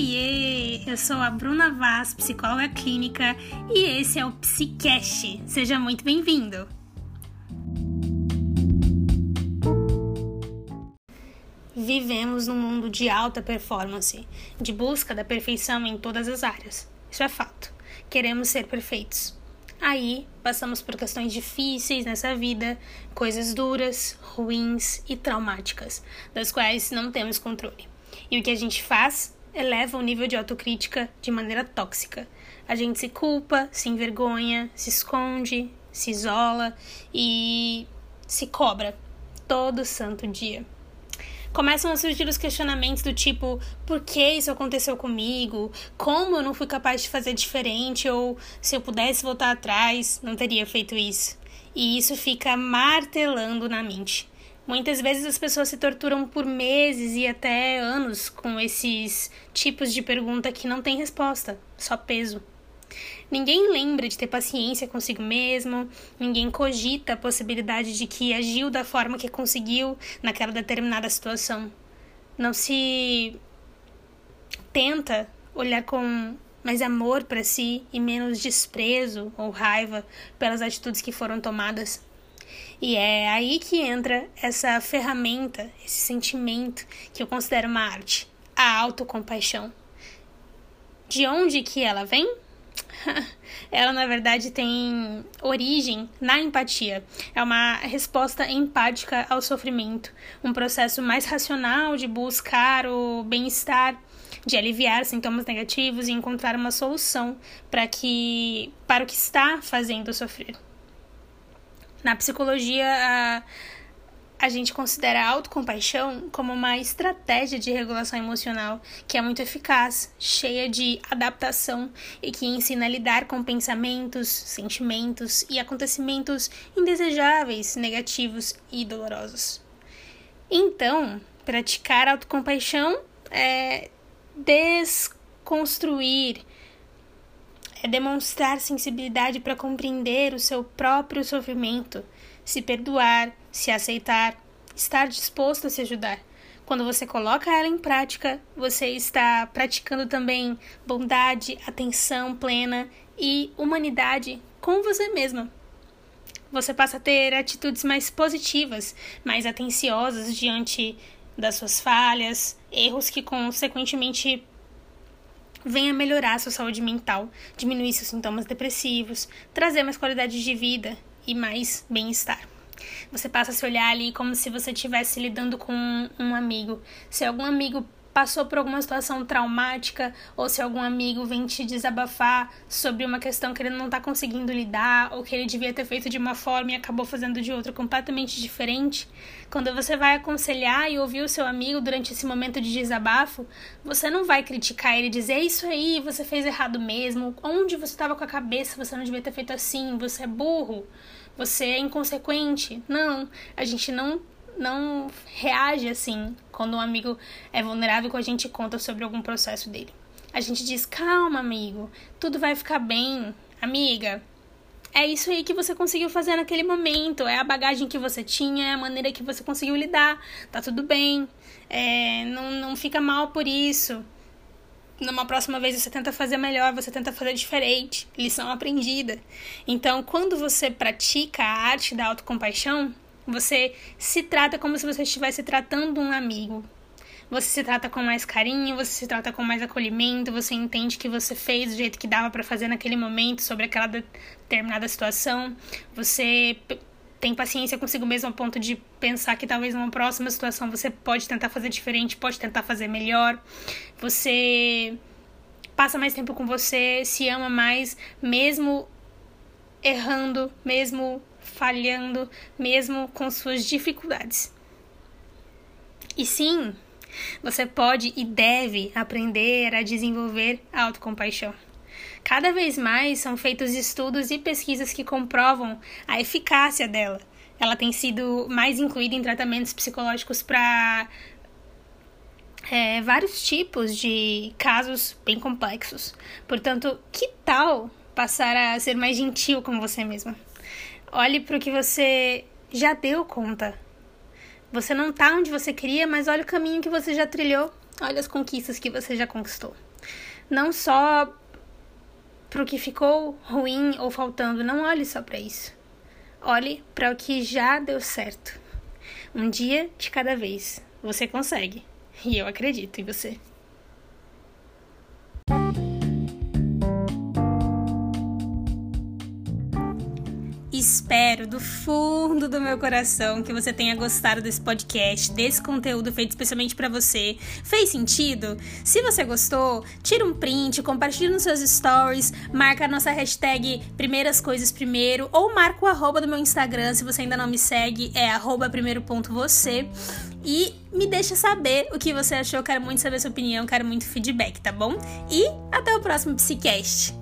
Oiê, eu sou a Bruna Vaz, psicóloga clínica, e esse é o PsiCast. Seja muito bem-vindo! Vivemos num mundo de alta performance, de busca da perfeição em todas as áreas. Isso é fato. Queremos ser perfeitos. Aí, passamos por questões difíceis nessa vida, coisas duras, ruins e traumáticas, das quais não temos controle. E o que a gente faz? Eleva o nível de autocrítica de maneira tóxica. A gente se culpa, se envergonha, se esconde, se isola e se cobra todo santo dia. Começam a surgir os questionamentos do tipo: por que isso aconteceu comigo? Como eu não fui capaz de fazer diferente? Ou se eu pudesse voltar atrás, não teria feito isso? E isso fica martelando na mente. Muitas vezes as pessoas se torturam por meses e até anos com esses tipos de pergunta que não tem resposta, só peso. Ninguém lembra de ter paciência consigo mesmo, ninguém cogita a possibilidade de que agiu da forma que conseguiu naquela determinada situação. Não se tenta olhar com mais amor para si e menos desprezo ou raiva pelas atitudes que foram tomadas. E é aí que entra essa ferramenta, esse sentimento que eu considero uma arte, a autocompaixão. De onde que ela vem? Ela, na verdade, tem origem na empatia. É uma resposta empática ao sofrimento, um processo mais racional de buscar o bem-estar, de aliviar sintomas negativos e encontrar uma solução para o que está fazendo sofrer. Na psicologia, a gente considera a autocompaixão como uma estratégia de regulação emocional que é muito eficaz, cheia de adaptação e que ensina a lidar com pensamentos, sentimentos e acontecimentos indesejáveis, negativos e dolorosos. Então, praticar autocompaixão é desconstruir, é demonstrar sensibilidade para compreender o seu próprio sofrimento, se perdoar, se aceitar, estar disposto a se ajudar. Quando você coloca ela em prática, você está praticando também bondade, atenção plena e humanidade com você mesma. Você passa a ter atitudes mais positivas, mais atenciosas diante das suas falhas, erros que consequentemente venha melhorar sua saúde mental, diminuir seus sintomas depressivos, trazer mais qualidade de vida e mais bem-estar. Você passa a se olhar ali como se você estivesse lidando com um amigo. Se algum amigo passou por alguma situação traumática ou se algum amigo vem te desabafar sobre uma questão que ele não está conseguindo lidar ou que ele devia ter feito de uma forma e acabou fazendo de outra completamente diferente, quando você vai aconselhar e ouvir o seu amigo durante esse momento de desabafo, você não vai criticar ele e dizer: é isso aí, você fez errado mesmo, onde você estava com a cabeça, você não devia ter feito assim, você é burro, você é inconsequente. Não, a gente não reage assim quando um amigo é vulnerável, quando a gente conta sobre algum processo dele. A gente diz: calma, amigo, tudo vai ficar bem, amiga. É isso aí que você conseguiu fazer naquele momento, é a bagagem que você tinha, é a maneira que você conseguiu lidar, tá tudo bem, não fica mal por isso. Numa próxima vez você tenta fazer melhor, você tenta fazer diferente, lição aprendida. Então, quando você pratica a arte da autocompaixão, você se trata como se você estivesse tratando um amigo. Você se trata com mais carinho, você se trata com mais acolhimento, você entende que você fez do jeito que dava para fazer naquele momento, sobre aquela determinada situação. Você tem paciência consigo mesmo ao ponto de pensar que talvez numa próxima situação você pode tentar fazer diferente, pode tentar fazer melhor. Você passa mais tempo com você, se ama mais, mesmo errando, mesmo falhando, mesmo com suas dificuldades. E sim, você pode e deve aprender a desenvolver a autocompaixão. Cada vez mais são feitos estudos e pesquisas que comprovam a eficácia dela. Ela tem sido mais incluída em tratamentos psicológicos para vários tipos de casos bem complexos. Portanto, que tal passar a ser mais gentil com você mesma? Olhe para o que você já deu conta. Você não está onde você queria, mas olha o caminho que você já trilhou. Olha as conquistas que você já conquistou. não só para o que ficou ruim ou faltando. Não olhe só para isso. Olhe para o que já deu certo. Um dia de cada vez. Você consegue. E eu acredito em você. Espero do fundo do meu coração que você tenha gostado desse podcast, desse conteúdo feito especialmente pra você. Fez sentido? Se você gostou, tira um print, compartilha nos seus stories, marca a nossa hashtag Primeiras Coisas Primeiro, ou marca o @ do meu Instagram, se você ainda não me segue, é @primeiro.você. E me deixa saber o que você achou, quero muito saber a sua opinião, quero muito feedback, tá bom? E até o próximo PsiCast!